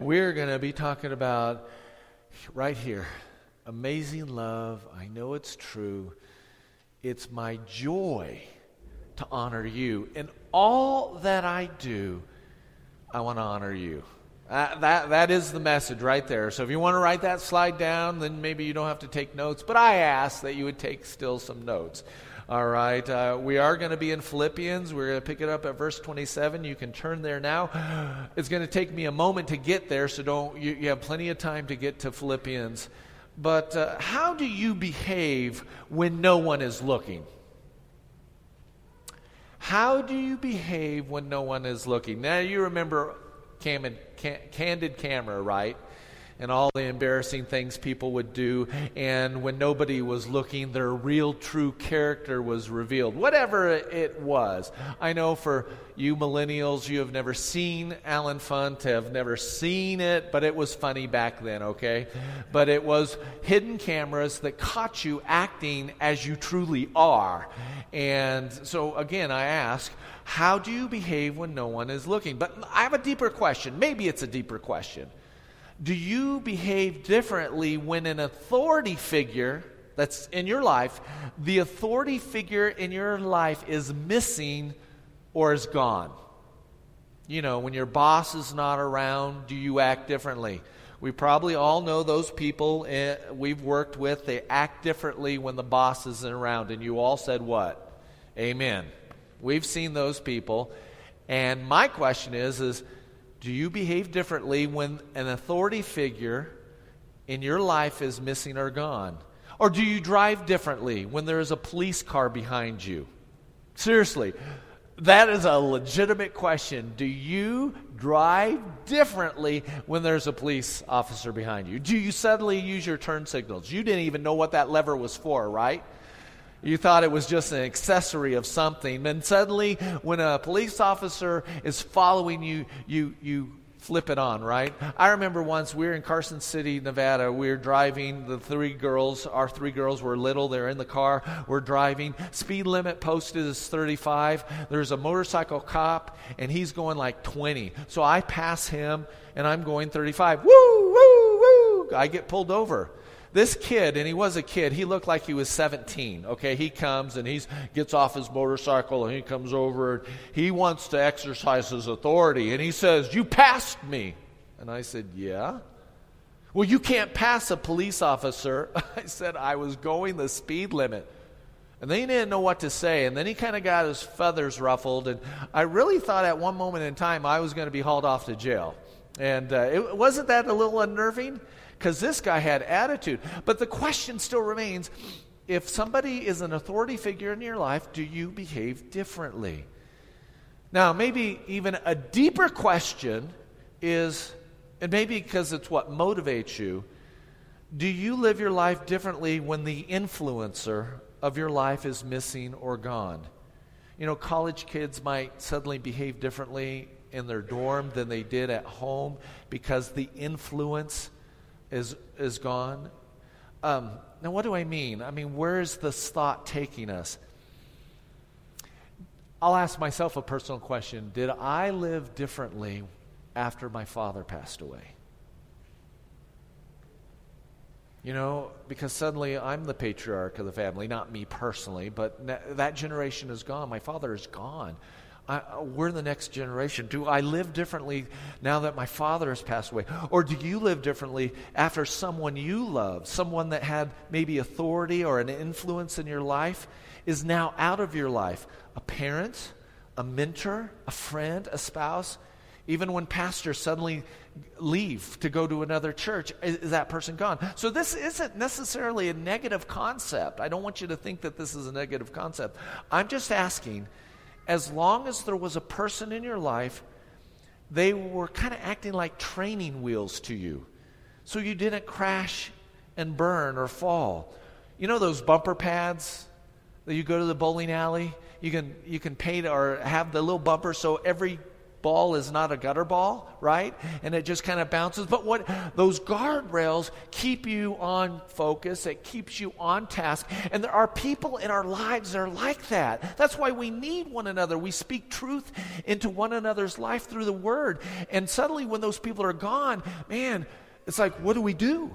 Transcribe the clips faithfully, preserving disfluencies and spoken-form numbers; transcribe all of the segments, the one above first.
We're going to be talking about, right here, amazing love. I know it's true. It's my joy to honor you. In all that I do, I want to honor you. Uh, that that is the message right there. So if you want to write that slide down, then maybe you don't have to take notes. But I ask that you would take still some notes. All right. Uh, we are going to be in Philippians. We're going to pick it up at verse twenty-seven. You can turn there now. It's going to take me a moment to get there, so don't. You, you have plenty of time to get to Philippians. But uh, how do you behave when no one is looking? How do you behave when no one is looking? Now you remember Cam and, Cam, Candid Camera, right? And all the embarrassing things people would do. And when nobody was looking, their real true character was revealed. Whatever it was. I know for you millennials, you have never seen Alan Funt, have never seen it, but it was funny back then, okay? But it was hidden cameras that caught you acting as you truly are. And so, again, I ask, how do you behave when no one is looking? But I have a deeper question. Maybe it's a deeper question. Do you behave differently when an authority figure that's in your life, the authority figure in your life is missing or is gone? You know, when your boss is not around, do you act differently? We probably all know those people we've worked with. They act differently when the boss isn't around. And you all said what? Amen. We've seen those people. And my question is, is, do you behave differently when an authority figure in your life is missing or gone? Or do you drive differently when there is a police car behind you? Seriously, that is a legitimate question. Do you drive differently when there's a police officer behind you? Do you suddenly use your turn signals? You didn't even know what that lever was for, right? You thought it was just an accessory of something. And suddenly, when a police officer is following you, you you flip it on, right? I remember once we were in Carson City, Nevada. We were driving. The three girls, our three girls were little. They were in the car. We're driving. Speed limit posted is thirty-five. There's a motorcycle cop, and he's going like twenty. So I pass him, and I'm going thirty-five. Woo, woo, woo. I get pulled over. This kid, and he was a kid, he looked like he was seventeen, okay? He comes and he gets off his motorcycle and he comes over. And he wants to exercise his authority and he says, "You passed me." And I said, "Yeah." "Well, you can't pass a police officer." I said, "I was going the speed limit." And then he didn't know what to say. And then he kind of got his feathers ruffled. And I really thought at one moment in time I was going to be hauled off to jail. And uh, it, wasn't that a little unnerving? Because this guy had attitude. But the question still remains, if somebody is an authority figure in your life, do you behave differently? Now, maybe even a deeper question is, and maybe because it's what motivates you, do you live your life differently when the influencer of your life is missing or gone? You know, college kids might suddenly behave differently in their dorm than they did at home because the influence is is gone. Um, now, what do I mean? I mean, where is this thought taking us? I'll ask myself a personal question. Did I live differently after my father passed away? You know, because suddenly I'm the patriarch of the family, not me personally, but na- that generation is gone. My father is gone. I, we're the next generation. Do I live differently now that my father has passed away? Or do you live differently after someone you love, someone that had maybe authority or an influence in your life, is now out of your life? A parent, a mentor, a friend, a spouse? Even when pastors suddenly leave to go to another church, is that person gone? So this isn't necessarily a negative concept. I don't want you to think that this is a negative concept. I'm just asking, as long as there was a person in your life, they were kind of acting like training wheels to you. So you didn't crash and burn or fall. You know those bumper pads that you go to the bowling alley? You can you can paint or have the little bumper so every ball is not a gutter ball, right? And it just kind of bounces. But what those guardrails keep you on focus. It keeps you on task. And there are people in our lives that are like that. That's why we need one another. We speak truth into one another's life through the word. And suddenly when those people are gone, man, it's like, what do we do?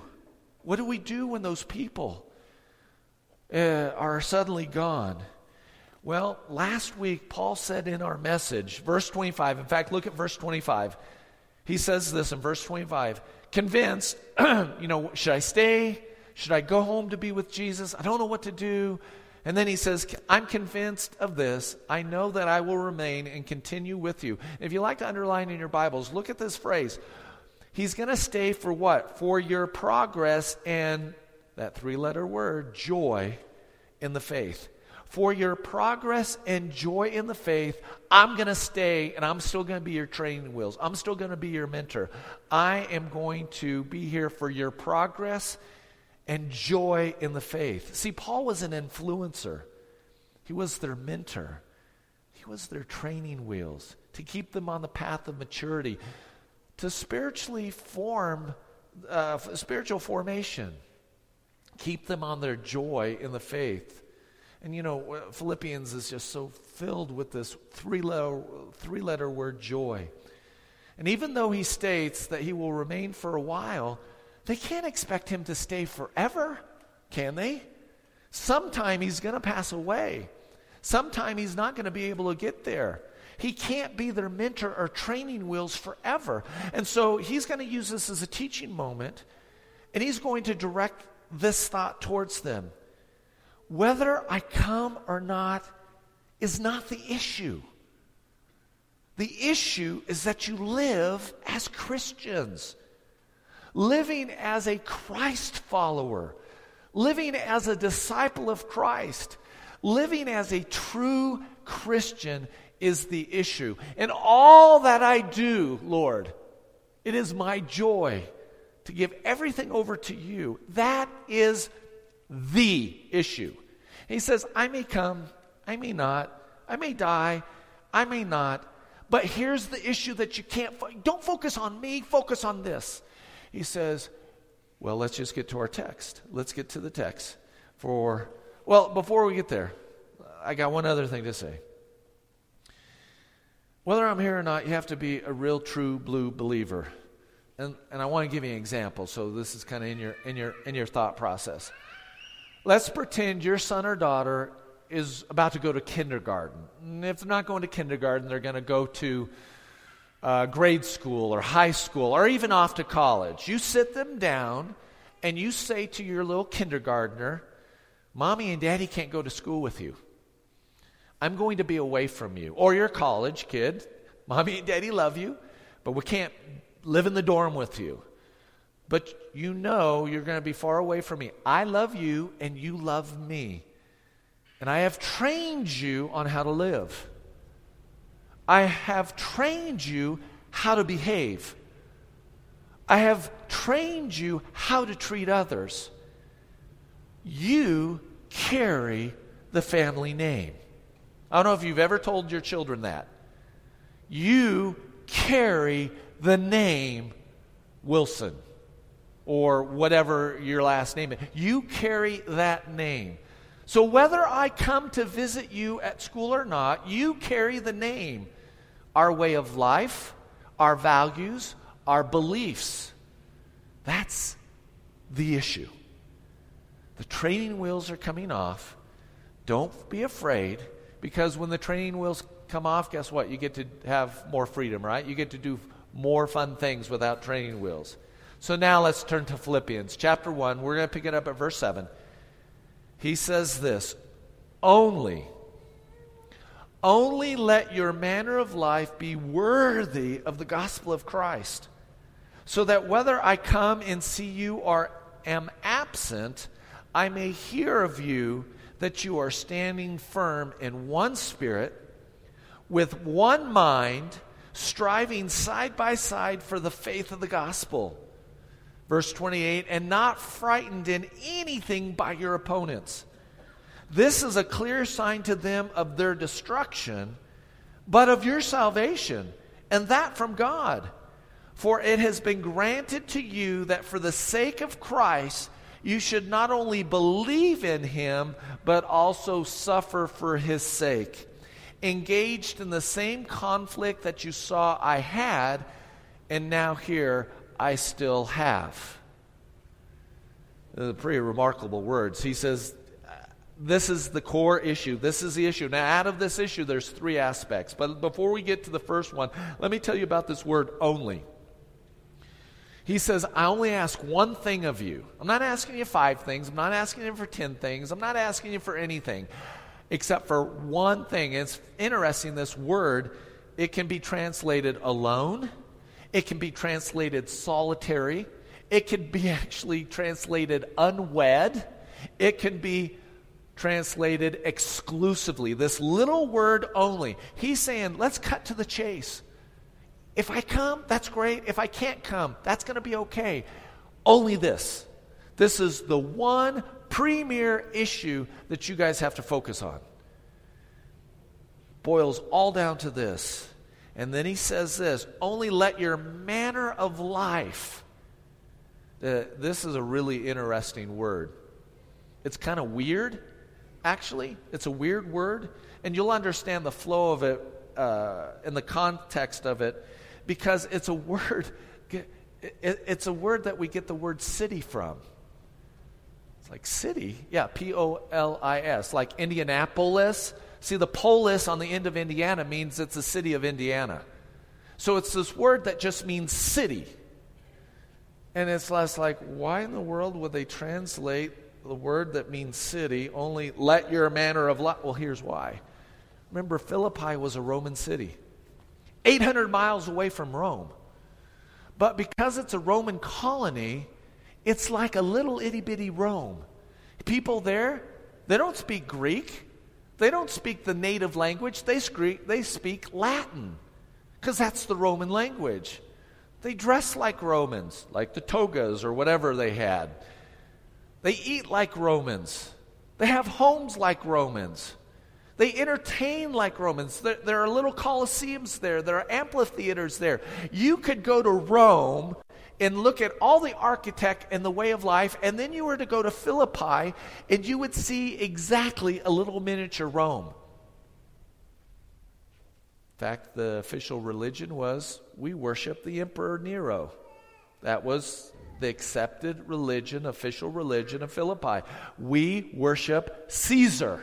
What do we do when those people uh, are suddenly gone? Well, last week, Paul said in our message, verse twenty-five, in fact, look at verse twenty-five. He says this in verse twenty-five, convinced, you know, should I stay? Should I go home to be with Jesus? I don't know what to do. And then he says, I'm convinced of this. I know that I will remain and continue with you. If you like to underline in your Bibles, look at this phrase. He's going to stay for what? For your progress and that three-letter word, joy in the faith. For your progress and joy in the faith, I'm going to stay and I'm still going to be your training wheels. I'm still going to be your mentor. I am going to be here for your progress and joy in the faith. See, Paul was an influencer. He was their mentor. He was their training wheels to keep them on the path of maturity, to spiritually form, uh, spiritual formation, keep them on their joy in the faith. And you know, Philippians is just so filled with this three-letter, three-letter word joy. And even though he states that he will remain for a while, they can't expect him to stay forever, can they? Sometime he's going to pass away. Sometime he's not going to be able to get there. He can't be their mentor or training wheels forever. And so he's going to use this as a teaching moment, and he's going to direct this thought towards them. Whether I come or not is not the issue. The issue is that you live as Christians, living as a Christ follower, living as a disciple of Christ, living as a true Christian is the issue. And all that I do, Lord, it is my joy to give everything over to you. That is the issue. He says, I may come, I may not, I may die, I may not, but here's the issue that you can't, fo- don't focus on me, focus on this. He says, well, let's just get to our text. Let's get to the text. For, well, before we get there, I got one other thing to say. Whether I'm here or not, you have to be a real, true, blue believer. And and I want to give you an example, so this is kind of in your in your in your thought process. Let's pretend your son or daughter is about to go to kindergarten. And if they're not going to kindergarten, they're going to go to uh, grade school or high school or even off to college. You sit them down and you say to your little kindergartner, Mommy and Daddy can't go to school with you. I'm going to be away from you. Or your college kid, Mommy and Daddy love you, but we can't live in the dorm with you. But you know you're going to be far away from me. I love you and you love me. And I have trained you on how to live. I have trained you how to behave. I have trained you how to treat others. You carry the family name. I don't know if you've ever told your children that. You carry the name Wilson, or whatever your last name is. You carry that name. So whether I come to visit you at school or not, you carry the name, our way of life, our values, our beliefs. That's the issue. The training wheels are coming off. Don't be afraid, because when the training wheels come off, guess what? You get to have more freedom, right? You get to do more fun things without training wheels. So now let's turn to Philippians chapter one. We're going to pick it up at verse seven. He says this, Only, only let your manner of life be worthy of the gospel of Christ, so that whether I come and see you or am absent, I may hear of you that you are standing firm in one spirit, with one mind, striving side by side for the faith of the gospel. Verse twenty-eight, and not frightened in anything by your opponents. This is a clear sign to them of their destruction, but of your salvation, and that from God. For it has been granted to you that for the sake of Christ, you should not only believe in him, but also suffer for his sake. Engaged in the same conflict that you saw I had, and now here I still have. Those are pretty remarkable words. He says, this is the core issue. This is the issue. Now, out of this issue, there's three aspects. But before we get to the first one, let me tell you about this word only. He says, I only ask one thing of you. I'm not asking you five things. I'm not asking you for ten things. I'm not asking you for anything except for one thing. It's interesting, this word, it can be translated alone. It can be translated solitary. It can be actually translated unwed. It can be translated exclusively. This little word only. He's saying, let's cut to the chase. If I come, that's great. If I can't come, that's going to be okay. Only this. This is the one premier issue that you guys have to focus on. Boils all down to this. And then he says this, only let your manner of life. Uh, this is a really interesting word. It's kind of weird, actually. It's a weird word. And you'll understand the flow of it uh, and the context of it, because it's a word. It's a word that we get the word city from. It's like city. Yeah, P O L I S, like Indianapolis. See, the polis on the end of Indiana means it's the city of Indiana. So it's this word that just means city. And it's less like, why in the world would they translate the word that means city, only let your manner of life? Well, here's why. Remember, Philippi was a Roman city, eight hundred miles away from Rome. But because it's a Roman colony, it's like a little itty-bitty Rome. People there, they don't speak Greek. They don't speak the native language. They speak, they speak Latin, because that's the Roman language. They dress like Romans, like the togas or whatever they had. They eat like Romans. They have homes like Romans. They entertain like Romans. There, there are little colosseums there. There are amphitheaters there. You could go to Rome and look at all the architect and the way of life, and then you were to go to Philippi, and you would see exactly a little miniature Rome. In fact, the official religion was, we worship the Emperor Nero. That was the accepted religion, official religion of Philippi. We worship Caesar,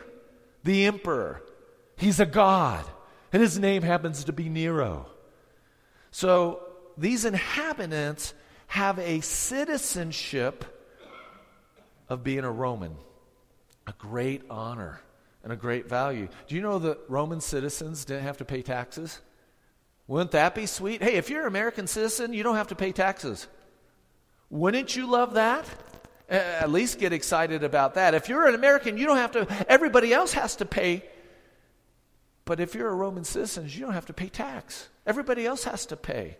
the emperor. He's a god, and his name happens to be Nero. So these inhabitants have a citizenship of being a Roman, a great honor and a great value. Do you know that Roman citizens didn't have to pay taxes? Wouldn't that be sweet? Hey, if you're an American citizen, you don't have to pay taxes. Wouldn't you love that? At least get excited about that. If you're an American, you don't have to, everybody else has to pay. But if you're a Roman citizen, you don't have to pay tax. Everybody else has to pay.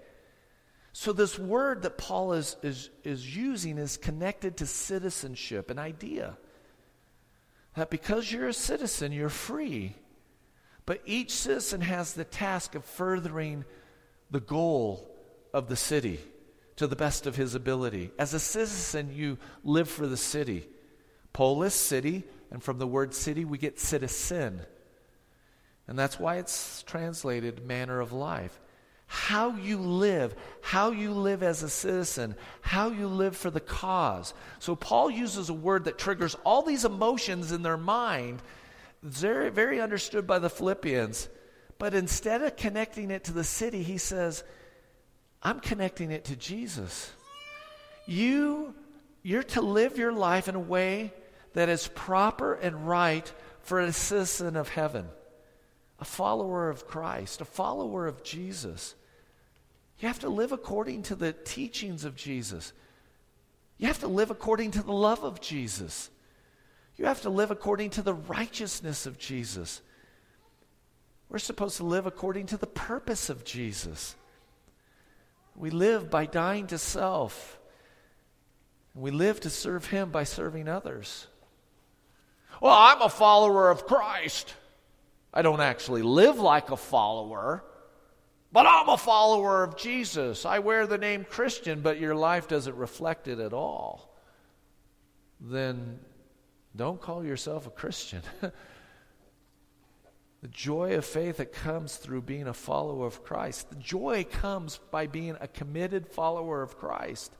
So this word that Paul is, is, is using is connected to citizenship, an idea. That because you're a citizen, you're free. But each citizen has the task of furthering the goal of the city to the best of his ability. As a citizen, you live for the city. Polis, city, and from the word city, we get citizen. And that's why it's translated manner of life. How you live, how you live as a citizen, how you live for the cause. So Paul uses a word that triggers all these emotions in their mind. It's very, very understood by the Philippians. But instead of connecting it to the city, he says, I'm connecting it to Jesus. You, you're to live your life in a way that is proper and right for a citizen of heaven, a follower of Christ, a follower of Jesus. You have to live according to the teachings of Jesus. You have to live according to the love of Jesus. You have to live according to the righteousness of Jesus. We're supposed to live according to the purpose of Jesus. We live by dying to self. We live to serve him by serving others. Well, I'm a follower of Christ. I don't actually live like a follower. But I'm a follower of Jesus. I wear the name Christian, but your life doesn't reflect it at all. Then don't call yourself a Christian. The joy of faith that comes through being a follower of Christ. The joy comes by being a committed follower of Christ.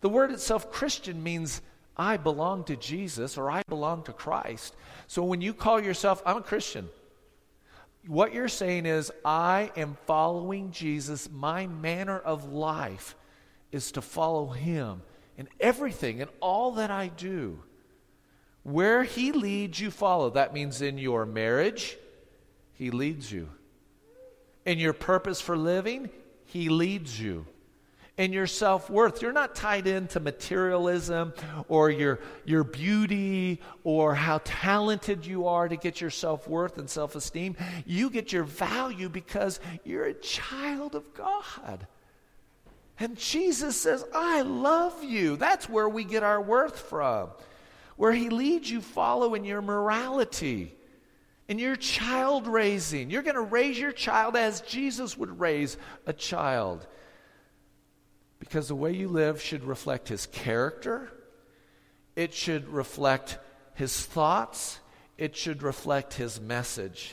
The word itself, Christian, means I belong to Jesus or I belong to Christ. So when you call yourself, I'm a Christian, what you're saying is, I am following Jesus. My manner of life is to follow him in everything, in all that I do. Where he leads, you follow. That means in your marriage, he leads you. In your purpose for living, he leads you. In your self-worth, you're not tied into materialism or your, your beauty or how talented you are to get your self-worth and self-esteem. You get your value because you're a child of God. And Jesus says, I love you. That's where we get our worth from. Where he leads, you follow in your morality. In your child raising. You're going to raise your child as Jesus would raise a child. Because the way you live should reflect his character. It should reflect his thoughts. It should reflect his message.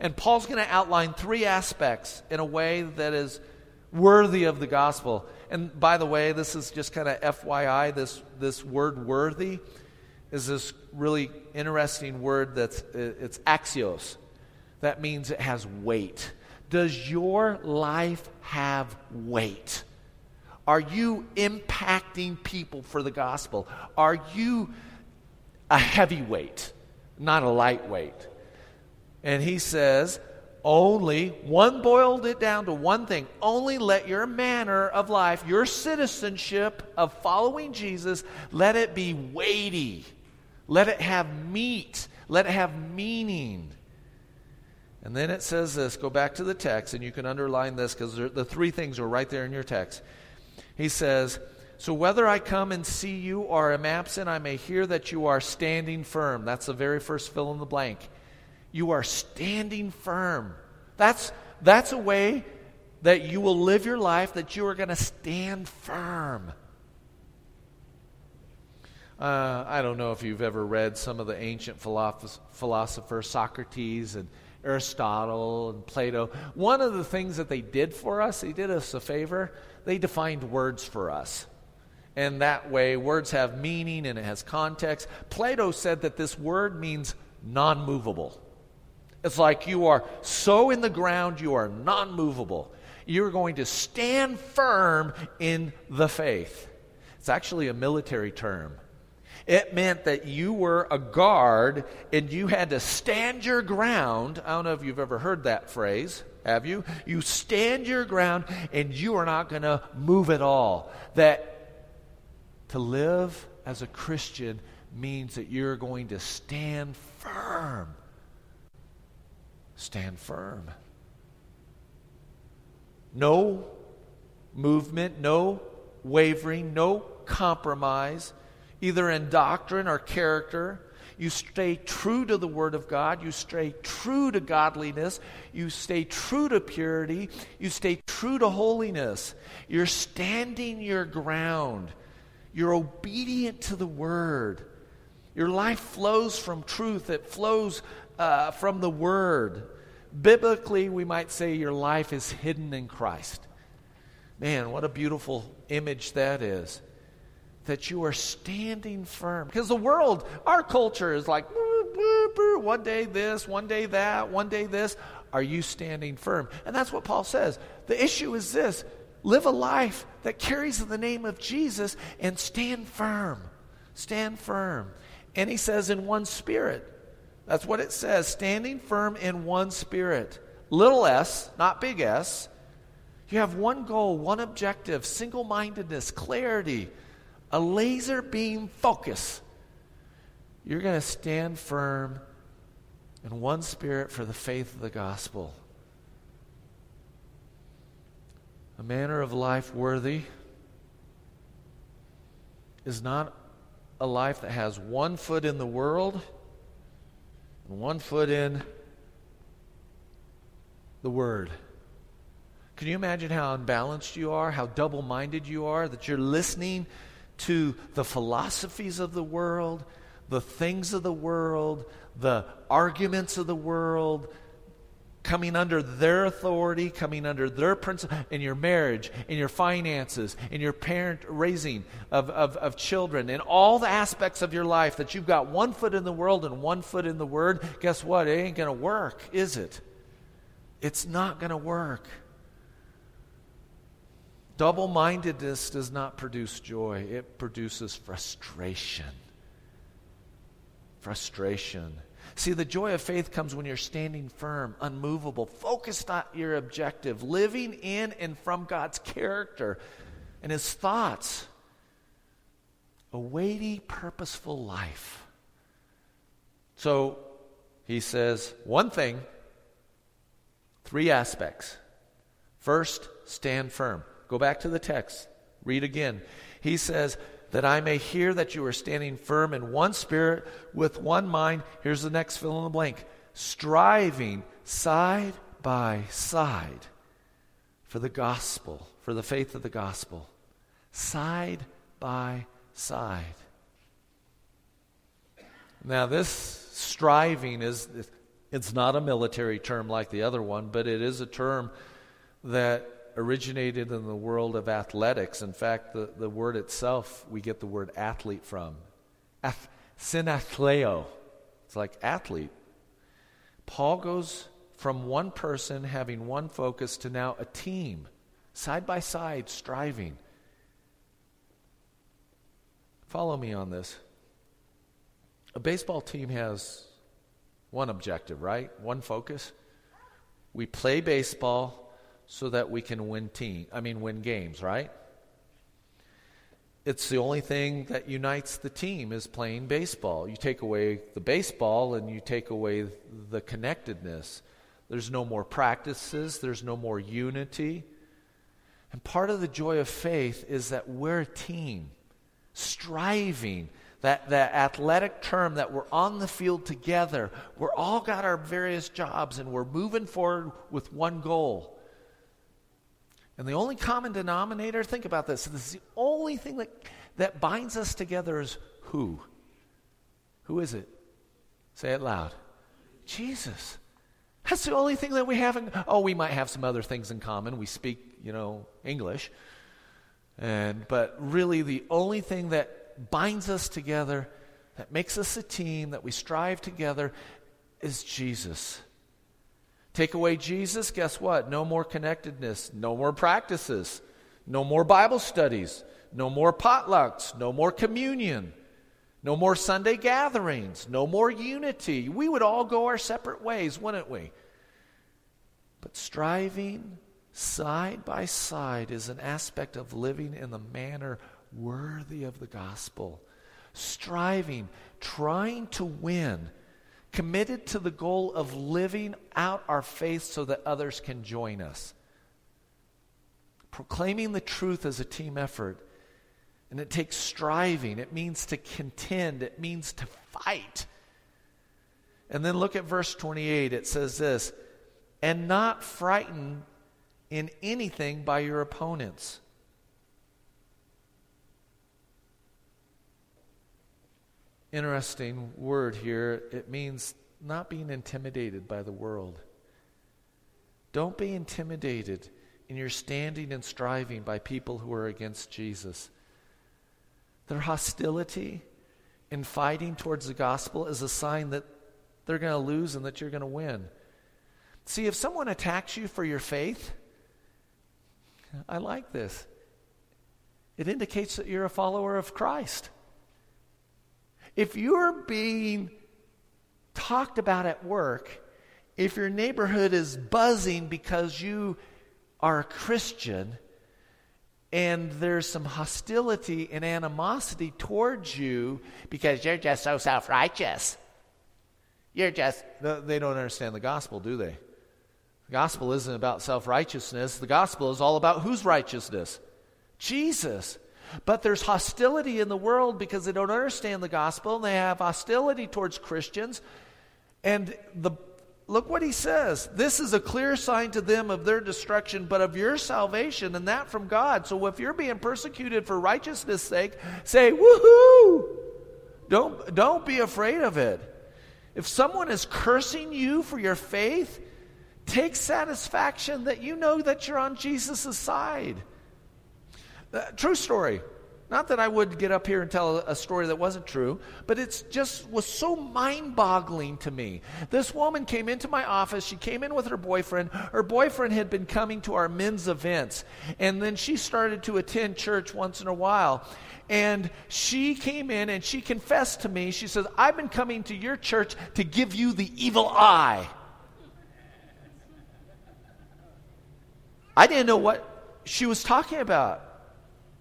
And Paul's going to outline three aspects in a way that is worthy of the gospel. And by the way, this is just kind of F Y I, this, this word worthy is this really interesting word that's it's axios. That means it has weight. Does your life have weight? Are you impacting people for the gospel? Are you a heavyweight, not a lightweight? And he says, only, one boiled it down to one thing, only let your manner of life, your citizenship of following Jesus, let it be weighty. Let it have meat. Let it have meaning. And then it says this, go back to the text, and you can underline this because the three things are right there in your text. He says, so whether I come and see you or am absent, I may hear that you are standing firm. That's the very first fill in the blank. You are standing firm. That's, that's a way that you will live your life, that you are going to stand firm. Uh, I don't know if you've ever read some of the ancient philosophers, Socrates and Aristotle and Plato. One of the things that they did for us, they did us a favor, they defined words for us. And that way, words have meaning and it has context. Plato said that this word means non-movable. It's like you are so in the ground, you are non-movable. You're going to stand firm in the faith. It's actually a military term. It meant that you were a guard and you had to stand your ground. I don't know if you've ever heard that phrase, have you? You stand your ground and you are not going to move at all. That to live as a Christian means that you're going to stand firm. Stand firm. No movement, no wavering, no compromise, either in doctrine or character. You stay true to the Word of God. You stay true to godliness. You stay true to purity. You stay true to holiness. You're standing your ground. You're obedient to the Word. Your life flows from truth. It flows uh, from the Word. Biblically, we might say your life is hidden in Christ. Man, what a beautiful image that is. That you are standing firm. Because the world, our culture is like, boo, boo, boo, one day this, one day that, one day this. Are you standing firm? And that's what Paul says. The issue is this. Live a life that carries the name of Jesus and stand firm. Stand firm. And he says in one spirit. That's what it says. Standing firm in one spirit. Little s, not big S. You have one goal, one objective, single-mindedness, clarity. A laser beam focus. You're going to stand firm in one spirit for the faith of the gospel. A manner of life worthy is not a life that has one foot in the world and one foot in the Word. Can you imagine how unbalanced you are, how double-minded you are, that you're listening to the philosophies of the world, the things of the world, the arguments of the world, coming under their authority, coming under their principle, in your marriage, in your finances, in your parent raising of, of, of children, in all the aspects of your life that you've got one foot in the world and one foot in the Word. Guess what? It ain't going to work, is it? It's not going to work. Double-mindedness does not produce joy. It produces frustration. Frustration. See, the joy of faith comes when you're standing firm, unmovable, focused on your objective, living in and from God's character and His thoughts. A weighty, purposeful life. So, he says, one thing, three aspects. First, stand firm. Go back to the text. Read again. He says, that I may hear that you are standing firm in one spirit, with one mind. Here's the next fill in the blank. Striving side by side for the gospel, for the faith of the gospel. Side by side. Now this striving is, it's not a military term like the other one, but it is a term that originated in the world of athletics. In fact, the, the word itself, we get the word athlete from. Ath- synathleo. It's like athlete. Paul goes from one person having one focus to now a team, side by side, striving. Follow me on this. A baseball team has one objective, right? One focus. We play baseball so that we can win team, I mean win games, right? It's the only thing that unites the team is playing baseball. You take away the baseball and you take away the connectedness. There's no more practices. There's no more unity. And part of the joy of faith is that we're a team, striving. That, that athletic term that we're on the field together. We're all got our various jobs and we're moving forward with one goal. And the only common denominator, think about this, this is the only thing that, that binds us together is who? Who is it? Say it loud. Jesus. That's the only thing that we have in, oh, we might have some other things in common. We speak, you know, English. And but really the only thing that binds us together, that makes us a team, that we strive together, is Jesus. Take away Jesus, guess what? No more connectedness, no more practices, no more Bible studies, no more potlucks, no more communion, no more Sunday gatherings, no more unity. We would all go our separate ways, wouldn't we? But striving side by side is an aspect of living in the manner worthy of the gospel. Striving, trying to win, committed to the goal of living out our faith so that others can join us. Proclaiming the truth as a team effort. And it takes striving. It means to contend. It means to fight. And then look at verse twenty-eight. It says this, and not frightened in anything by your opponents. Interesting word here. It means not being intimidated by the world. Don't be intimidated in your standing and striving by people who are against Jesus. Their hostility in fighting towards the gospel is a sign that they're going to lose and that you're going to win. See, if someone attacks you for your faith, I like this. It indicates that you're a follower of Christ. If you're being talked about at work, if your neighborhood is buzzing because you are a Christian and there's some hostility and animosity towards you because you're just so self-righteous, you're just... No, they don't understand the gospel, do they? The gospel isn't about self-righteousness. The gospel is all about whose righteousness? Jesus. But there's hostility in the world because they don't understand the gospel, and they have hostility towards Christians. And the Look what he says. This is a clear sign to them of their destruction, but of your salvation, and that from God. So if you're being persecuted for righteousness' sake, say, woohoo! Don't, don't be afraid of it. If someone is cursing you for your faith, take satisfaction that you know that you're on Jesus' side. Uh, true story. Not that I would get up here and tell a story that wasn't true, but it's just was so mind-boggling to me. This woman came into my office. She came in with her boyfriend. Her boyfriend had been coming to our men's events, and then she started to attend church once in a while. And she came in and she confessed to me. She says, I've been coming to your church to give you the evil eye. I didn't know what she was talking about.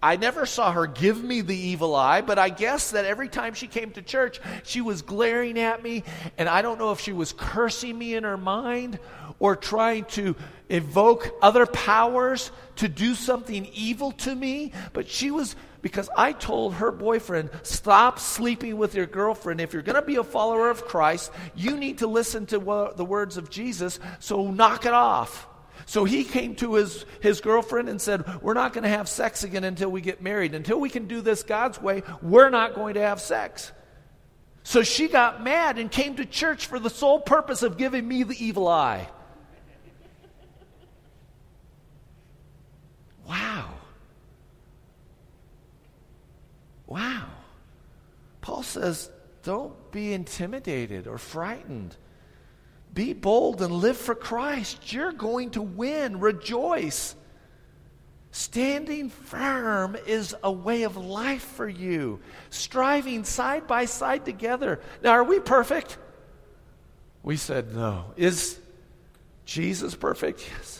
I never saw her give me the evil eye, but I guess that every time she came to church, she was glaring at me, and I don't know if she was cursing me in her mind or trying to evoke other powers to do something evil to me, but she was, because I told her boyfriend, stop sleeping with your girlfriend. If you're going to be a follower of Christ, you need to listen to the words of Jesus, so knock it off. So he came to his, his girlfriend and said, we're not going to have sex again until we get married. Until we can do this God's way, we're not going to have sex. So she got mad and came to church for the sole purpose of giving me the evil eye. Wow. Wow. Paul says, don't be intimidated or frightened. Be bold and live for Christ. You're going to win. Rejoice. Standing firm is a way of life for you. Striving side by side together. Now, are we perfect? We said no. Is Jesus perfect? Yes.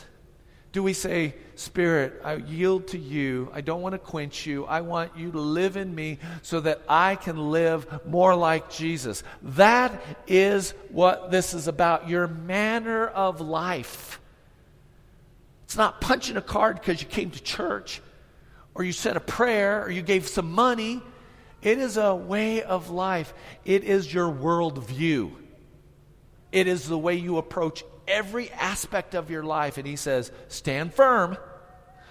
Do we say, Spirit, I yield to you. I don't want to quench you. I want you to live in me so that I can live more like Jesus. That is what this is about, your manner of life. It's not punching a card because you came to church or you said a prayer or you gave some money. It is a way of life. It is your worldview. It is the way you approach every aspect of your life. And he says, stand firm,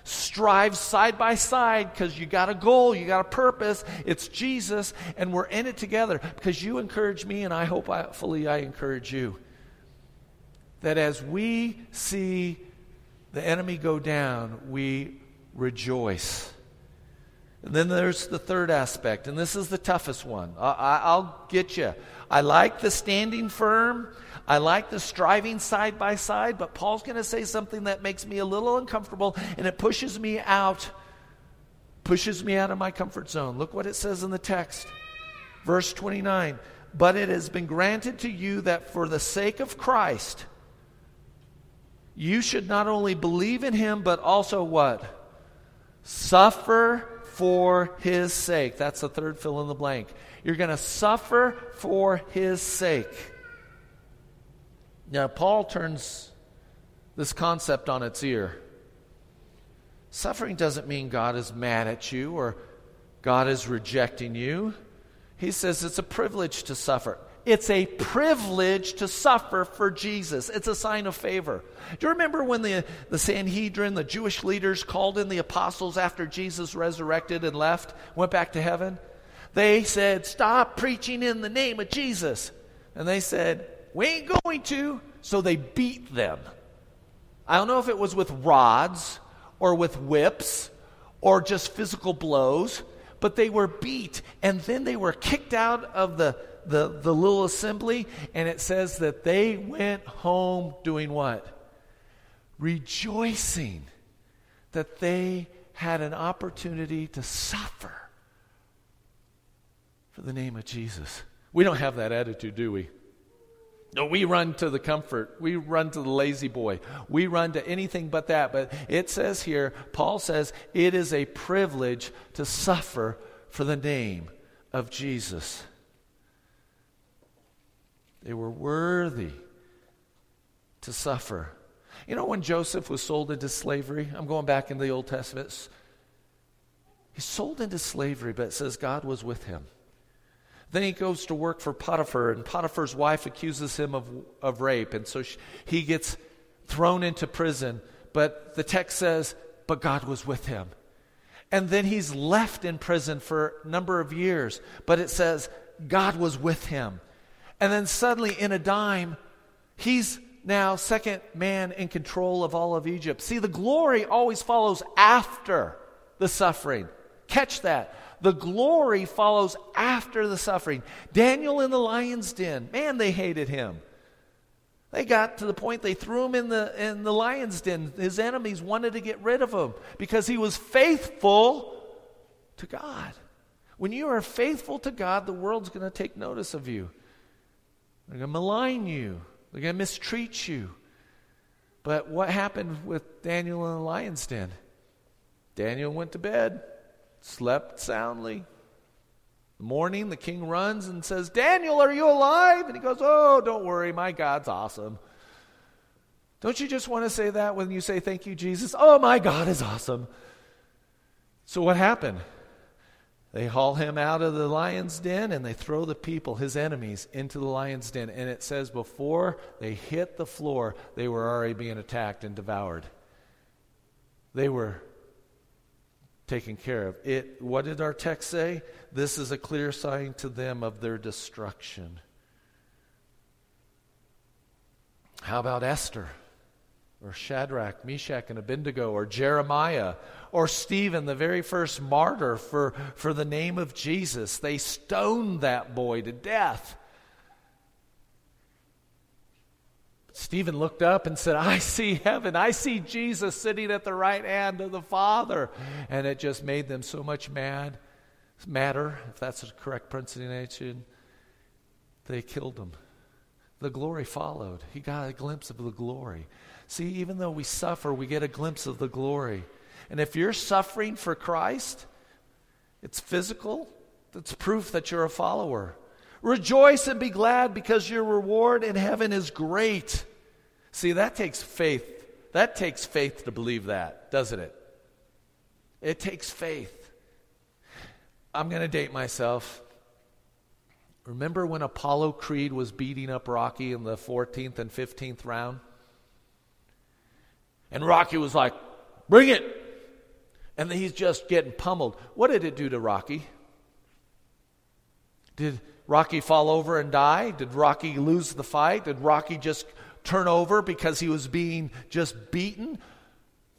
strive side by side, because you got a goal, you got a purpose. It's Jesus, and we're in it together, because you encourage me, and I hope I, fully I encourage you, that as we see the enemy go down, we rejoice. And then there's the third aspect, and this is the toughest one. I, I, I'll get you. I like the standing firm. I like the striving side by side, but Paul's going to say something that makes me a little uncomfortable, and it pushes me out, pushes me out of my comfort zone. Look what it says in the text. Verse twenty-nine, but it has been granted to you that for the sake of Christ, you should not only believe in him, but also what? Suffer for his sake. That's the third fill in the blank. You're going to suffer for his sake. Now, Paul turns this concept on its ear. Suffering doesn't mean God is mad at you or God is rejecting you. He says it's a privilege to suffer. It's a privilege to suffer for Jesus. It's a sign of favor. Do you remember when the, the Sanhedrin, the Jewish leaders, called in the apostles after Jesus resurrected and left, went back to heaven? They said, stop preaching in the name of Jesus. And they said, we ain't going to, so they beat them. I don't know if it was with rods or with whips or just physical blows, but they were beat, and then they were kicked out of the, the, the little assembly, and it says that they went home doing what? Rejoicing that they had an opportunity to suffer for the name of Jesus. We don't have that attitude, do we? No, we run to the comfort. We run to the lazy boy. We run to anything but that. But it says here, Paul says, it is a privilege to suffer for the name of Jesus. They were worthy to suffer. You know, when Joseph was sold into slavery, I'm going back into the Old Testament. He's sold into slavery, but it says God was with him. Then he goes to work for Potiphar, and Potiphar's wife accuses him of, of rape. And so she, he gets thrown into prison. But the text says, but God was with him. And then he's left in prison for a number of years. But it says, God was with him. And then suddenly in a dime, he's now second man in control of all of Egypt. See, the glory always follows after the suffering. Catch that. The glory follows after the suffering. Daniel in the lion's den. Man, they hated him. They got to the point they threw him in the in the lion's den. His enemies wanted to get rid of him because he was faithful to God. When you are faithful to God, the world's going to take notice of you. They're going to malign you. They're going to mistreat you. But what happened with Daniel in the lion's den? Daniel went to bed, slept soundly. Morning, the king runs and says, Daniel, are you alive? And he goes, oh, don't worry, my God's awesome. Don't you just want to say that when you say, thank you, Jesus? Oh, my God is awesome. So what happened? They haul him out of the lion's den and they throw the people, his enemies, into the lion's den. And it says before they hit the floor, they were already being attacked and devoured. They were taken care of. It. What did our text say? This is a clear sign to them of their destruction. How about Esther? Or Shadrach, Meshach, and Abednego? Or Jeremiah? Or Stephen, the very first martyr for, for the name of Jesus? They stoned that boy to death. Stephen looked up and said, I see heaven. I see Jesus sitting at the right hand of the Father. And it just made them so much mad, madder, if that's the correct pronunciation, they killed him. The glory followed. He got a glimpse of the glory. See, even though we suffer, we get a glimpse of the glory. And if you're suffering for Christ, it's physical. It's proof that you're a follower. Rejoice and be glad because your reward in heaven is great. See, that takes faith. That takes faith to believe that, doesn't it? It takes faith. I'm going to date myself. Remember when Apollo Creed was beating up Rocky in the fourteenth and fifteenth round? And Rocky was like, bring it! And he's just getting pummeled. What did it do to Rocky? Did Rocky fall over and die? Did Rocky lose the fight? Did Rocky just turn over because he was being just beaten?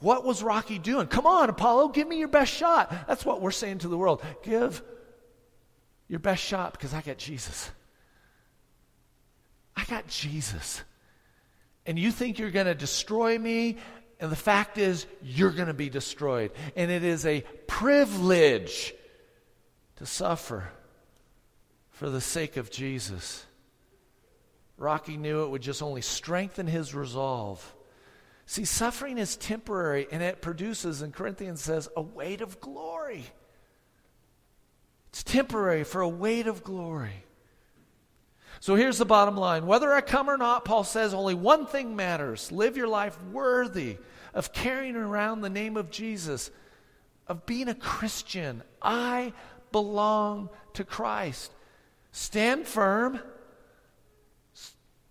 What was Rocky doing? Come on, Apollo, give me your best shot. That's what we're saying to the world. Give your best shot because I got Jesus. I got Jesus. And you think you're going to destroy me? And the fact is, you're going to be destroyed. And it is a privilege to suffer for the sake of Jesus. Rocky knew it would just only strengthen his resolve. See, suffering is temporary and it produces, and Corinthians says, a weight of glory. It's temporary for a weight of glory. So here's the bottom line. Whether I come or not, Paul says, only one thing matters. Live your life worthy of carrying around the name of Jesus, of being a Christian. I belong to Christ. Stand firm,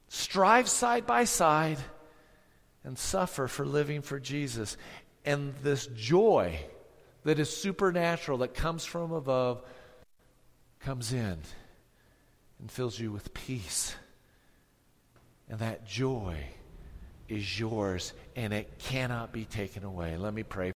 strive side by side, and suffer for living for Jesus. And this joy that is supernatural, that comes from above, comes in and fills you with peace. And that joy is yours, and it cannot be taken away. Let me pray.